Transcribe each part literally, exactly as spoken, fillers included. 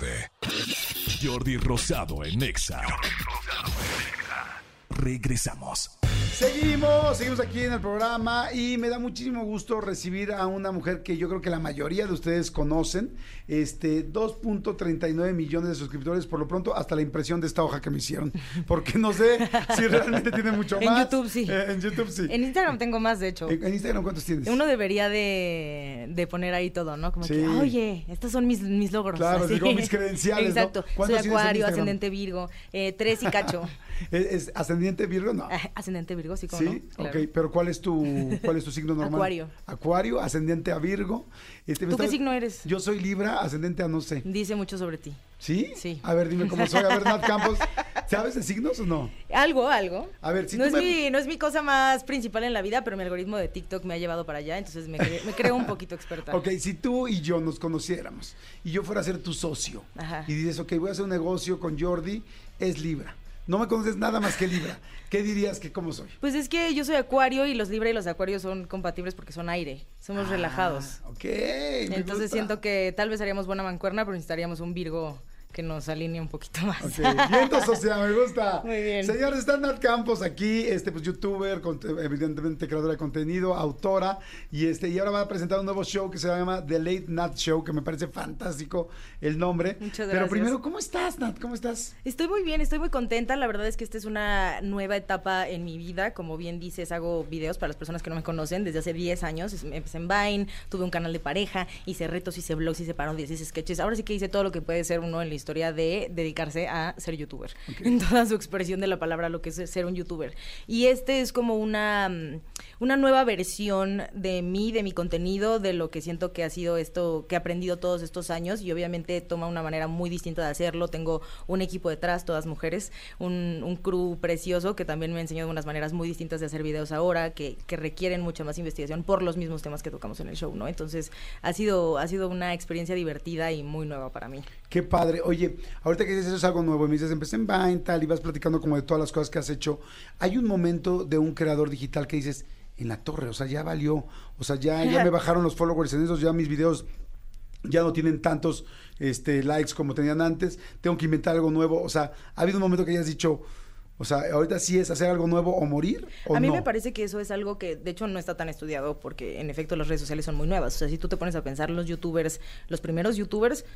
nueve. Jordi Rosado en Nexa. Regresamos. Seguimos, seguimos aquí en el programa y me da muchísimo gusto recibir a una mujer que yo creo que la mayoría de ustedes conocen, este dos punto treinta y nueve millones de suscriptores por lo pronto, hasta la impresión de esta hoja que me hicieron, porque no sé si realmente tiene mucho más. En YouTube sí. Eh, en YouTube sí. En Instagram tengo más, de hecho. ¿En, en Instagram cuántos tienes? Uno debería de, de poner ahí todo, ¿no? Como sí. que, oye, estos son mis, mis logros. Claro, así. Digo, mis credenciales, exacto. ¿No? Soy acuario, ascendente Virgo, eh, tres y cacho. ¿Es, es ascendente Virgo? No. Ascendente Virgo. Sí, sí, ¿no? Claro. Okay, pero ¿cuál es tu cuál es tu signo normal? Acuario. Acuario, ascendente a Virgo. Este, ¿Tú está... qué signo eres? Yo soy Libra, ascendente a no sé. Dice mucho sobre ti. ¿Sí? Sí. A ver, dime cómo soy. A ver, Nath Campos, ¿sabes de signos o no? Algo, algo. A ver, si no es me... mi no es mi cosa más principal en la vida, pero mi algoritmo de TikTok me ha llevado para allá, entonces me, cre... me creo un poquito experta. Ok, si tú y yo nos conociéramos y yo fuera a ser tu socio, ajá, y dices, ok, voy a hacer un negocio con Jordi, es Libra. No me conoces nada más que Libra. ¿Qué dirías que cómo soy? Pues es que yo soy acuario y los Libra y los acuarios son compatibles porque son aire. Somos ah, relajados. Ok. Entonces siento que tal vez haríamos buena mancuerna, pero necesitaríamos un Virgo que nos alinee un poquito más. Ok, viento social, me gusta. Muy bien. Señores, está Nath Campos aquí, este, pues, youtuber, con, evidentemente creadora de contenido, autora, y este, y ahora va a presentar un nuevo show que se llama The Late Nath Show, que me parece fantástico el nombre. Muchas gracias. Pero primero, ¿cómo estás, Nath? ¿Cómo estás? Estoy muy bien, estoy muy contenta. La verdad es que esta es una nueva etapa en mi vida. Como bien dices, hago videos para las personas que no me conocen desde hace diez años. Empecé en Vine, tuve un canal de pareja, hice retos, hice blogs, hice parodias, hice sketches. Ahora sí que hice todo lo que puede ser uno en la historia. historia de dedicarse a ser youtuber, okay, en toda su expresión de la palabra, lo que es ser un youtuber. Y este es como una, una nueva versión de mí, de mi contenido, de lo que siento que ha sido esto, que he aprendido todos estos años, y obviamente toma una manera muy distinta de hacerlo. Tengo un equipo detrás, todas mujeres, un, un crew precioso que también me ha enseñado unas maneras muy distintas de hacer videos ahora, que, que requieren mucha más investigación por los mismos temas que tocamos en el show, ¿no? Entonces ha sido, ha sido una experiencia divertida y muy nueva para mí. Qué padre. Oye, Oye, ahorita que dices eso es algo nuevo, y me dices, empecé en Vine, tal, y vas platicando como de todas las cosas que has hecho. Hay un momento de un creador digital que dices, en la torre, o sea, ya valió, o sea, ya, ya me bajaron los followers en esos, ya mis videos ya no tienen tantos este, likes como tenían antes, tengo que inventar algo nuevo. O sea, ha habido un momento que hayas dicho, o sea, ahorita sí es hacer algo nuevo o morir, ¿o a mí no? Me parece que eso es algo que, de hecho, no está tan estudiado, porque en efecto las redes sociales son muy nuevas. O sea, si tú te pones a pensar, los youtubers, los primeros youtubers,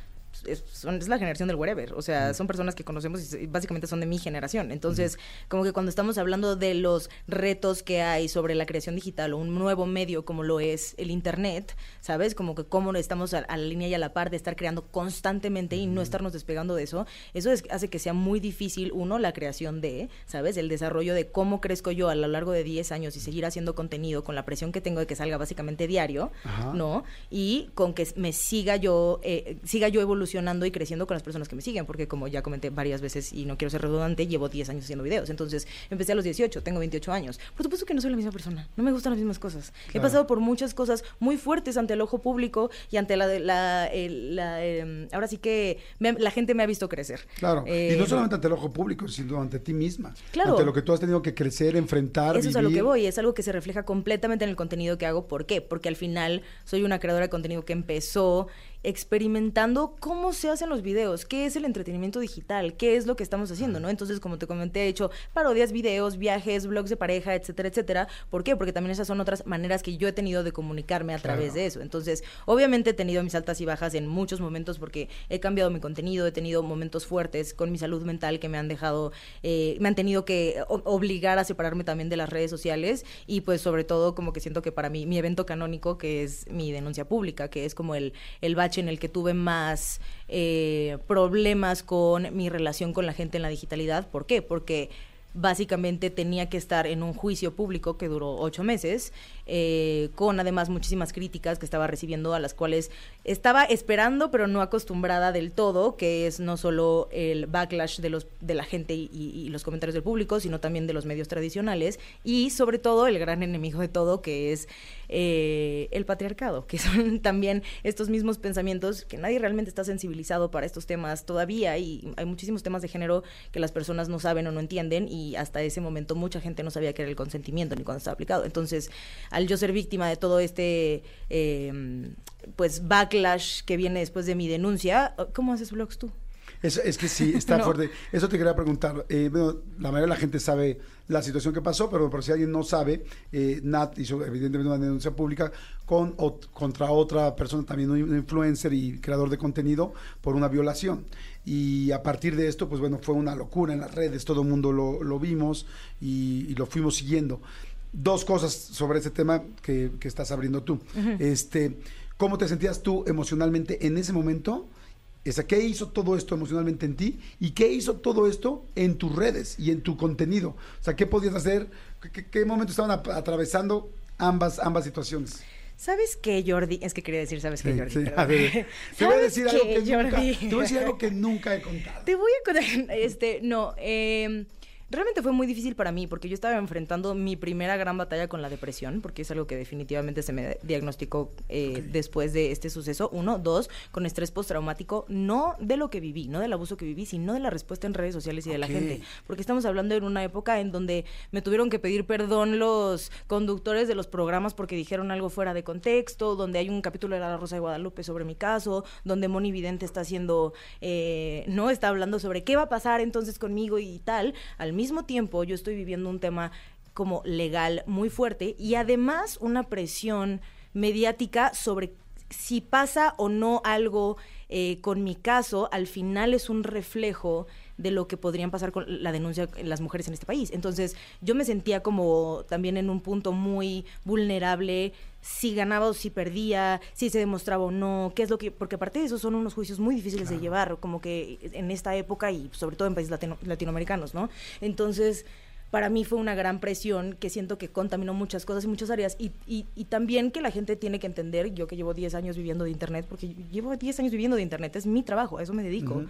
es, son, es la generación del wherever. O sea, son personas que conocemos y básicamente son de mi generación. Entonces, uh-huh, como que cuando estamos hablando de los retos que hay sobre la creación digital o un nuevo medio como lo es el internet, ¿sabes? Como que cómo estamos a, a la línea y a la par de estar creando constantemente, uh-huh, y no estarnos despegando de eso. Eso es, hace que sea muy difícil, uno, la creación de, ¿sabes? El desarrollo de cómo crezco yo a lo largo de diez años y seguir haciendo contenido con la presión que tengo de que salga básicamente diario, ajá, ¿no? Y con que me siga yo, eh, siga yo evolucionando y creciendo con las personas que me siguen, porque como ya comenté varias veces y no quiero ser redundante, llevo diez años haciendo videos. Entonces, empecé a los dieciocho, tengo veintiocho años. Por supuesto que no soy la misma persona, no me gustan las mismas cosas. Claro. He pasado por muchas cosas muy fuertes ante el ojo público y ante la... la, eh, la eh, ahora sí que me, la gente me ha visto crecer. Claro, eh, y no solamente ante el ojo público, sino ante ti mismo. Claro. Ante lo que tú has tenido que crecer, enfrentar, eso vivir. Es a lo que voy, es algo que se refleja completamente en el contenido que hago. ¿Por qué? Porque al final soy una creadora de contenido que empezó experimentando cómo se hacen los videos, qué es el entretenimiento digital, qué es lo que estamos haciendo, ¿no? Entonces, como te comenté, he hecho parodias, videos, viajes, blogs de pareja, etcétera, etcétera. ¿Por qué? Porque también esas son otras maneras que yo he tenido de comunicarme a través, claro, de eso. Entonces, obviamente he tenido mis altas y bajas en muchos momentos porque he cambiado mi contenido, he tenido momentos fuertes con mi salud mental que me han dejado, eh, me han tenido que o- obligar a separarme también de las redes sociales, y pues sobre todo como que siento que para mí, mi evento canónico, que es mi denuncia pública, que es como el, el bache en el que tuve más eh, problemas con mi relación con la gente en la digitalidad. ¿Por qué? Porque básicamente tenía que estar en un juicio público que duró ocho meses, eh, con además muchísimas críticas que estaba recibiendo, a las cuales estaba esperando pero no acostumbrada del todo, que es no solo el backlash de los de la gente y, y los comentarios del público, sino también de los medios tradicionales, y sobre todo el gran enemigo de todo, que es eh, el patriarcado, que son también estos mismos pensamientos que nadie realmente está sensibilizado para estos temas todavía, y hay muchísimos temas de género que las personas no saben o no entienden, y hasta ese momento mucha gente no sabía qué era el consentimiento ni cuándo estaba aplicado. Entonces, al al yo ser víctima de todo este eh, pues backlash que viene después de mi denuncia. ¿Cómo haces vlogs tú? Es, es que sí, está no. fuerte. Eso te quería preguntar. Eh, bueno, la mayoría de la gente sabe la situación que pasó, pero por si alguien no sabe, eh, Nath hizo evidentemente una denuncia pública con, o, contra otra persona, también un influencer y creador de contenido, por una violación. Y a partir de esto, pues bueno, fue una locura en las redes, todo el mundo lo, lo vimos y, y lo fuimos siguiendo. Dos cosas sobre este tema que, que estás abriendo tú. Uh-huh. Este, ¿cómo te sentías tú emocionalmente en ese momento? Esa, ¿qué hizo todo esto emocionalmente en ti? ¿Y qué hizo todo esto en tus redes y en tu contenido? O sea, ¿qué podías hacer? ¿Qué, qué momento estaban atravesando ambas, ambas situaciones? ¿Sabes qué, Jordi? Es que quería decir, ¿sabes qué, Jordi? Sí, sí, a ver. Te voy a decir algo que nunca, te voy a decir algo que nunca he contado. Te voy a contar, este, no, eh... realmente fue muy difícil para mí porque yo estaba enfrentando mi primera gran batalla con la depresión, porque es algo que definitivamente se me diagnosticó eh, okay. después de este suceso. Uno, dos, con estrés postraumático, no de lo que viví, no del abuso que viví, sino de la respuesta en redes sociales y okay. de la gente. Porque estamos hablando en una época en donde me tuvieron que pedir perdón los conductores de los programas porque dijeron algo fuera de contexto, donde hay un capítulo de La Rosa de Guadalupe sobre mi caso, donde Moni Vidente está haciendo, eh, no, está hablando sobre qué va a pasar entonces conmigo y tal. Al mismo tiempo yo estoy viviendo un tema como legal muy fuerte y además una presión mediática sobre si pasa o no algo eh, con mi caso. Al final es un reflejo de lo que podrían pasar con la denuncia de las mujeres en este país. Entonces yo me sentía como también en un punto muy vulnerable, si ganaba o si perdía, si se demostraba o no, qué es lo que, porque aparte de eso son unos juicios muy difíciles claro. de llevar, como que en esta época y sobre todo en países latino, latinoamericanos, ¿no? Entonces para mí fue una gran presión que siento que contaminó muchas cosas y muchas áreas. Y, y, y también que la gente tiene que entender, yo que llevo diez años viviendo de internet, porque llevo diez años viviendo de internet, es mi trabajo, a eso me dedico. Uh-huh.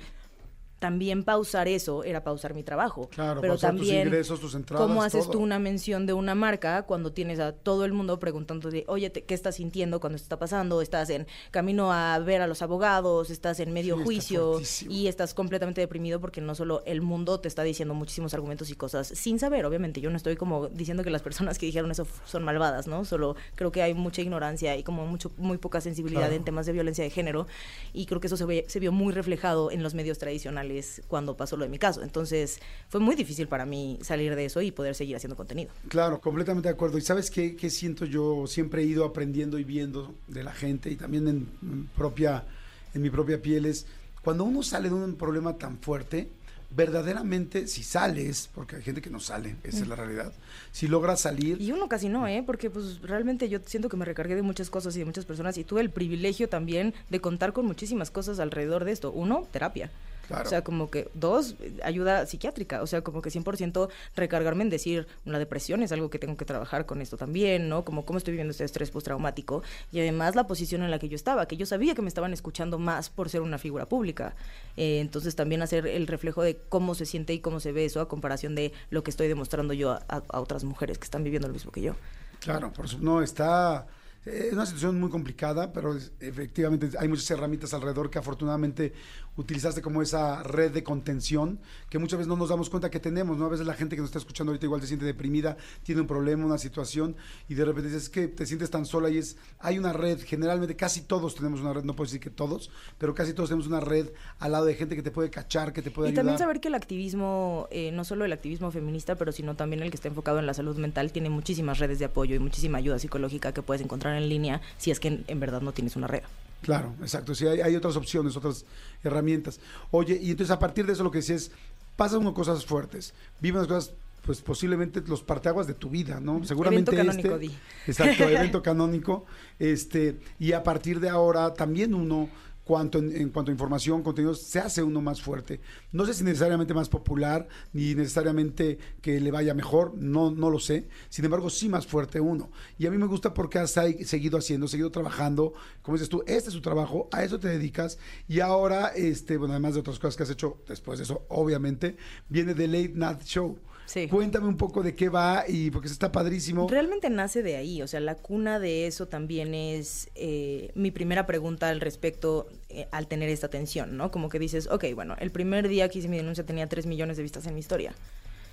También pausar eso era pausar mi trabajo. Claro, pero también tus ingresos, tus entradas, ¿cómo haces todo? Tú una mención de una marca cuando tienes a todo el mundo preguntándote, oye, te, ¿qué estás sintiendo cuando esto está pasando? Estás en camino a ver a los abogados, estás en medio sí, juicio está y estás completamente deprimido porque no solo el mundo te está diciendo muchísimos argumentos y cosas sin saber, obviamente. Yo no estoy como diciendo que las personas que dijeron eso son malvadas, ¿no? Solo creo que hay mucha ignorancia y como mucho muy poca sensibilidad claro. en temas de violencia de género, y creo que eso se, ve, se vio muy reflejado en los medios tradicionales cuando pasó lo de mi caso. Entonces fue muy difícil para mí salir de eso y poder seguir haciendo contenido. Claro, completamente de acuerdo. Y ¿sabes qué, qué siento yo? Siempre he ido aprendiendo y viendo de la gente, y también en, en, propia, en mi propia piel, es cuando uno sale de un problema tan fuerte, verdaderamente, si sales, porque hay gente que no sale, esa mm. es la realidad, si logras salir... Y uno casi no, ¿eh? Porque pues realmente yo siento que me recargué de muchas cosas y de muchas personas, y tuve el privilegio también de contar con muchísimas cosas alrededor de esto. Uno, terapia. Claro. O sea, como que, dos, ayuda psiquiátrica. O sea, como que cien por ciento recargarme en decir, la depresión es algo que tengo que trabajar con esto también, ¿no? Como cómo estoy viviendo este estrés postraumático. Y además la posición en la que yo estaba, que yo sabía que me estaban escuchando más por ser una figura pública. Eh, entonces también hacer el reflejo de cómo se siente y cómo se ve eso a comparación de lo que estoy demostrando yo a, a, a otras mujeres que están viviendo lo mismo que yo. Claro, por supuesto. No, está... Es una situación muy complicada, pero es, efectivamente hay muchas herramientas alrededor que afortunadamente utilizaste como esa red de contención que muchas veces no nos damos cuenta que tenemos, ¿no? A veces la gente que nos está escuchando ahorita igual se siente deprimida, tiene un problema, una situación, y de repente dices que te sientes tan sola, y es, hay una red, generalmente casi todos tenemos una red, no puedo decir que todos, pero casi todos tenemos una red al lado de gente que te puede cachar, que te puede y ayudar. Y también saber que el activismo, eh, no solo el activismo feminista, pero sino también el que está enfocado en la salud mental, tiene muchísimas redes de apoyo y muchísima ayuda psicológica que puedes encontrar en línea si es que en, en verdad no tienes una red. Claro, exacto, sí, hay, hay otras opciones, otras herramientas. Oye, y entonces a partir de eso lo que decía es, pasan unas cosas fuertes, viven unas cosas, pues posiblemente los parteaguas de tu vida, ¿no? Seguramente evento canónico, este, di. Exacto, evento canónico, este, y a partir de ahora también uno, cuanto en, en cuanto a información, contenidos, se hace uno más fuerte. No sé si necesariamente más popular, ni necesariamente que le vaya mejor, no, no lo sé. Sin embargo, sí más fuerte uno. Y a mí me gusta porque has seguido haciendo, seguido trabajando. Como dices tú, este es tu trabajo, a eso te dedicas. Y ahora, este, bueno, además de otras cosas que has hecho después de eso, obviamente, viene The Late Nath Show. Sí. Cuéntame un poco de qué va, y porque está padrísimo. Realmente nace de ahí, o sea, la cuna de eso también es eh, mi primera pregunta al respecto, eh, al tener esta atención, ¿no? Como que dices, ok, bueno, el primer día que hice mi denuncia tenía tres millones de vistas en mi historia.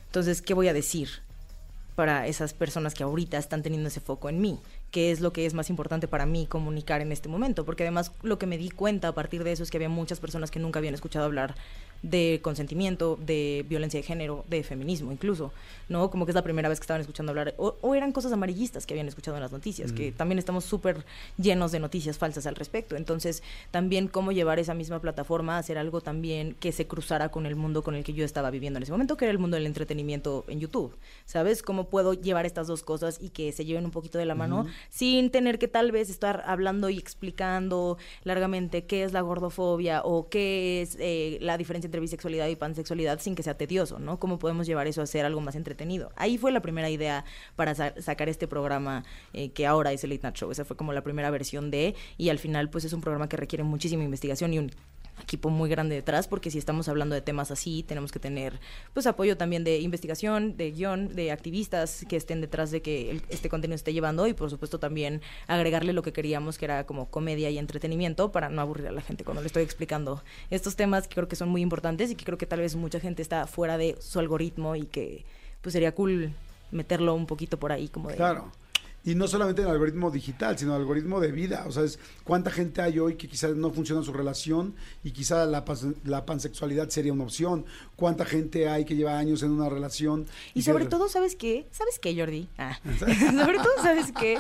Entonces, ¿qué voy a decir? para esas personas que ahorita están teniendo ese foco en mí, qué es lo que es más importante para mí comunicar en este momento, porque además lo que me di cuenta a partir de eso es que había muchas personas que nunca habían escuchado hablar de consentimiento, de violencia de género, de feminismo incluso, ¿no? Como que es la primera vez que estaban escuchando hablar, o, o eran cosas amarillistas que habían escuchado en las noticias, mm. que también estamos súper llenos de noticias falsas al respecto. Entonces, también cómo llevar esa misma plataforma a hacer algo también que se cruzara con el mundo con el que yo estaba viviendo en ese momento, que era el mundo del entretenimiento en YouTube, ¿sabes? Cómo puedo llevar estas dos cosas y que se lleven un poquito de la mano, mm. sin tener que tal vez estar hablando y explicando largamente qué es la gordofobia o qué es eh, la diferencia entre bisexualidad y pansexualidad sin que sea tedioso, ¿no? ¿Cómo podemos llevar eso a ser algo más entretenido? Ahí fue la primera idea para sa- sacar este programa eh, que ahora es el Late Nath Show. Esa fue como la primera versión de, y al final pues es un programa que requiere muchísima investigación y un equipo muy grande detrás, porque si estamos hablando de temas así, tenemos que tener pues apoyo también de investigación, de guión, de activistas que estén detrás de que el, este contenido esté llevando, y por supuesto también agregarle lo que queríamos, que era como comedia y entretenimiento, para no aburrir a la gente cuando le estoy explicando estos temas que creo que son muy importantes y que creo que tal vez mucha gente está fuera de su algoritmo, y que pues sería cool meterlo un poquito por ahí como de... Claro. Y no solamente en el algoritmo digital, sino en el algoritmo de vida. O sea, es cuánta gente hay hoy que quizás no funciona su relación y quizás la, pan, la pansexualidad sería una opción. Cuánta gente hay que lleva años en una relación. Y, y sobre se... todo, ¿sabes qué? ¿Sabes qué, Jordi? Ah. Sobre todo, ¿sabes qué?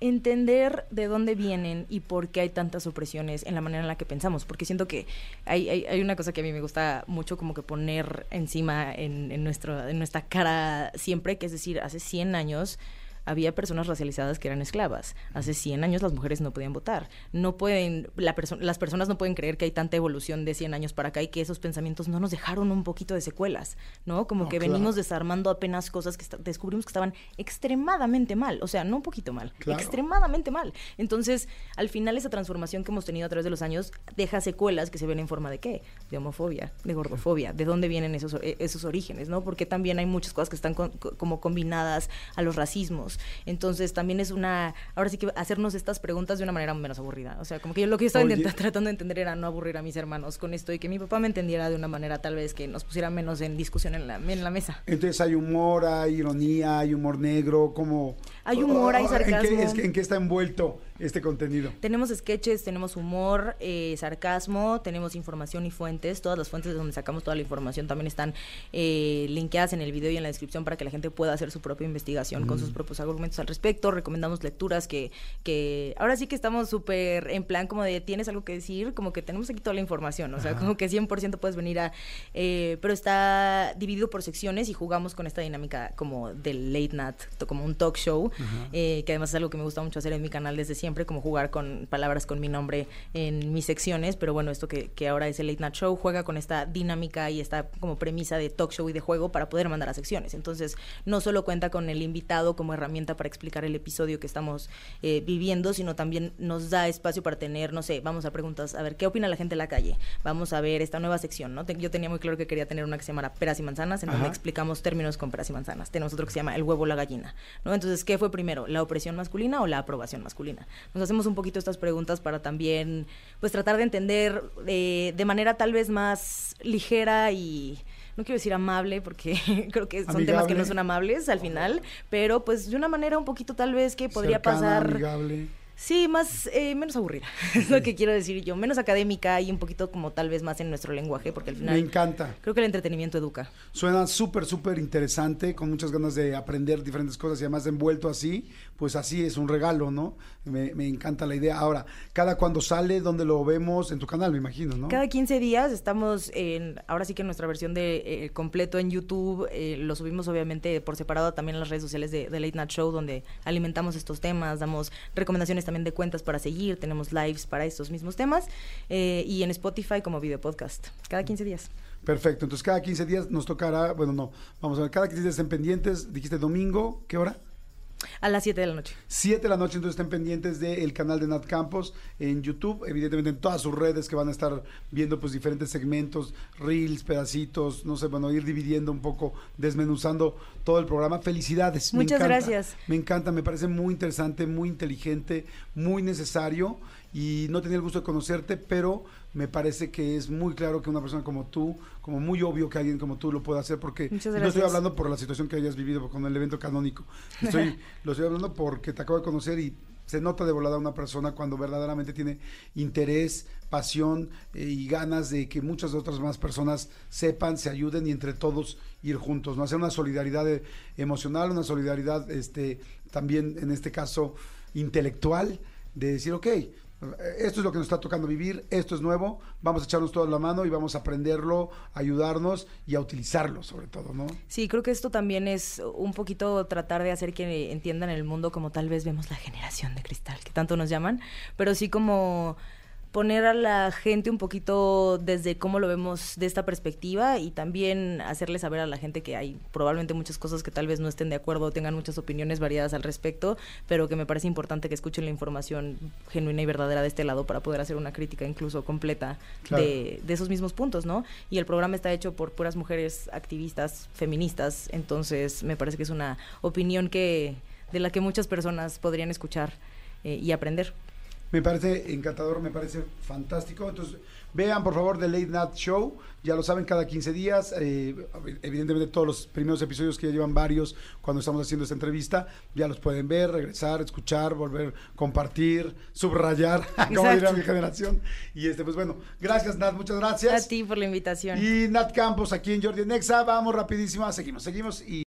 Entender de dónde vienen y por qué hay tantas opresiones en la manera en la que pensamos, porque siento que hay, hay, hay una cosa que a mí me gusta mucho como que poner encima en, en, nuestro, en nuestra cara siempre, que es decir, hace cien años... había personas racializadas que eran esclavas. Hace cien años las mujeres no podían votar. No pueden, la perso- las personas no pueden creer que hay tanta evolución de cien años para acá y que esos pensamientos no nos dejaron un poquito de secuelas, ¿no? Como no, que claro. Venimos desarmando apenas cosas que está- descubrimos que estaban extremadamente mal. O sea, no un poquito mal, claro. Extremadamente mal. Entonces, al final esa transformación que hemos tenido a través de los años deja secuelas que se ven en forma de ¿qué? De homofobia, de gordofobia. ¿De dónde vienen esos, esos orígenes, no? Porque también hay muchas cosas que están con- como combinadas a los racismos. Entonces también es una, ahora sí que hacernos estas preguntas de una manera menos aburrida. O sea, como que yo lo que estaba intenta, tratando de entender era no aburrir a mis hermanos con esto, y que mi papá me entendiera de una manera tal vez que nos pusiera menos en discusión en la, en la mesa. Entonces hay humor, hay ironía, hay humor negro, como... Hay humor, oh, hay sarcasmo. ¿En qué, es, ¿En qué está envuelto este contenido? Tenemos sketches, tenemos humor, eh, sarcasmo, tenemos información y fuentes. Todas las fuentes de donde sacamos toda la información también están eh, linkeadas en el video y en la descripción para que la gente pueda hacer su propia investigación mm. con sus propios argumentos al respecto. Recomendamos lecturas que, que ahora sí que estamos súper en plan como de tienes algo que decir, como que tenemos aquí toda la información, o sea, Ajá. como que cien por ciento puedes venir a... Eh, pero está dividido por secciones y jugamos con esta dinámica como del late night, como un talk show. Eh, que además es algo que me gusta mucho hacer en mi canal desde siempre, como jugar con palabras con mi nombre en mis secciones, pero bueno, esto que, que ahora es el Late Nath Show juega con esta dinámica y esta como premisa de talk show y de juego para poder mandar a secciones. Entonces no solo cuenta con el invitado como herramienta para explicar el episodio que estamos eh, viviendo, sino también nos da espacio para tener, no sé, vamos a preguntas, a ver qué opina la gente en la calle, vamos a ver esta nueva sección, ¿no? Te, yo tenía muy claro que quería tener una que se llamara peras y manzanas, en Ajá. donde explicamos términos con peras y manzanas. Tenemos otro que se llama el huevo o la gallina, ¿no? Entonces, ¿qué fue primero, la opresión masculina o la aprobación masculina? Nos hacemos un poquito estas preguntas para también pues tratar de entender eh, de manera tal vez más ligera y... no quiero decir amable porque creo que son amigable. Temas que no son amables al final, pero pues de una manera un poquito tal vez que podría cercana, pasar... amigable. Sí, más, eh, menos aburrida, es lo que quiero decir yo, menos académica y un poquito como tal vez más en nuestro lenguaje, porque al final... Me encanta. Creo que el entretenimiento educa. Suena súper, súper interesante, con muchas ganas de aprender diferentes cosas y además envuelto así, pues así es un regalo, ¿no? Me, me encanta la idea. Ahora, ¿cada cuándo sale? ¿Dónde lo vemos? En tu canal, me imagino, ¿no? Cada quince días estamos en, ahora sí que en nuestra versión de eh, completo en YouTube, eh, lo subimos obviamente por separado también en las redes sociales de, de Late Nath Show, donde alimentamos estos temas, damos recomendaciones también de cuentas para seguir, tenemos lives para estos mismos temas, eh, y en Spotify como video podcast, cada quince días. Perfecto, entonces cada quince días nos tocará, bueno, no, vamos a ver, cada quince días estén pendientes, dijiste domingo, ¿qué hora? A las siete de la noche. siete de la noche, entonces estén pendientes del canal de Nath Campos en YouTube, evidentemente en todas sus redes, que van a estar viendo pues diferentes segmentos, reels, pedacitos, no sé, bueno, ir dividiendo un poco, desmenuzando todo el programa. Felicidades. Muchas me encanta, gracias. Me encanta, me parece muy interesante, muy inteligente, muy necesario, y no tenía el gusto de conocerte, pero me parece que es muy claro que una persona como tú, como muy obvio que alguien como tú lo pueda hacer, porque no estoy hablando por la situación que hayas vivido con el evento canónico, estoy, lo estoy hablando porque te acabo de conocer y se nota de volada una persona cuando verdaderamente tiene interés, pasión eh, y ganas de que muchas otras más personas sepan, se ayuden y entre todos ir juntos, ¿no? Hacer una solidaridad eh, emocional, una solidaridad este, también en este caso intelectual, de decir, ok, esto es lo que nos está tocando vivir, esto es nuevo, vamos a echarnos toda la mano y vamos a aprenderlo, a ayudarnos y a utilizarlo sobre todo, ¿no? Sí, creo que esto también es un poquito tratar de hacer que entiendan el mundo como tal vez vemos la generación de cristal, que tanto nos llaman, pero sí como poner a la gente un poquito desde cómo lo vemos de esta perspectiva y también hacerle saber a la gente que hay probablemente muchas cosas que tal vez no estén de acuerdo o tengan muchas opiniones variadas al respecto, pero que me parece importante que escuchen la información genuina y verdadera de este lado para poder hacer una crítica incluso completa, claro, de, de esos mismos puntos, ¿no? Y el programa está hecho por puras mujeres activistas, feministas, entonces me parece que es una opinión que de la que muchas personas podrían escuchar eh, y aprender. Me parece encantador, me parece fantástico. Entonces, vean por favor The Late Nath Show, ya lo saben, cada quince días, eh, evidentemente todos los primeros episodios que ya llevan varios cuando estamos haciendo esta entrevista, ya los pueden ver, regresar, escuchar, volver, compartir, subrayar, como dirá mi generación. Y este, pues bueno, gracias Nath, muchas gracias. A ti por la invitación. Y Nath Campos aquí en Jordi Nexa, vamos rapidísimo, seguimos, seguimos y...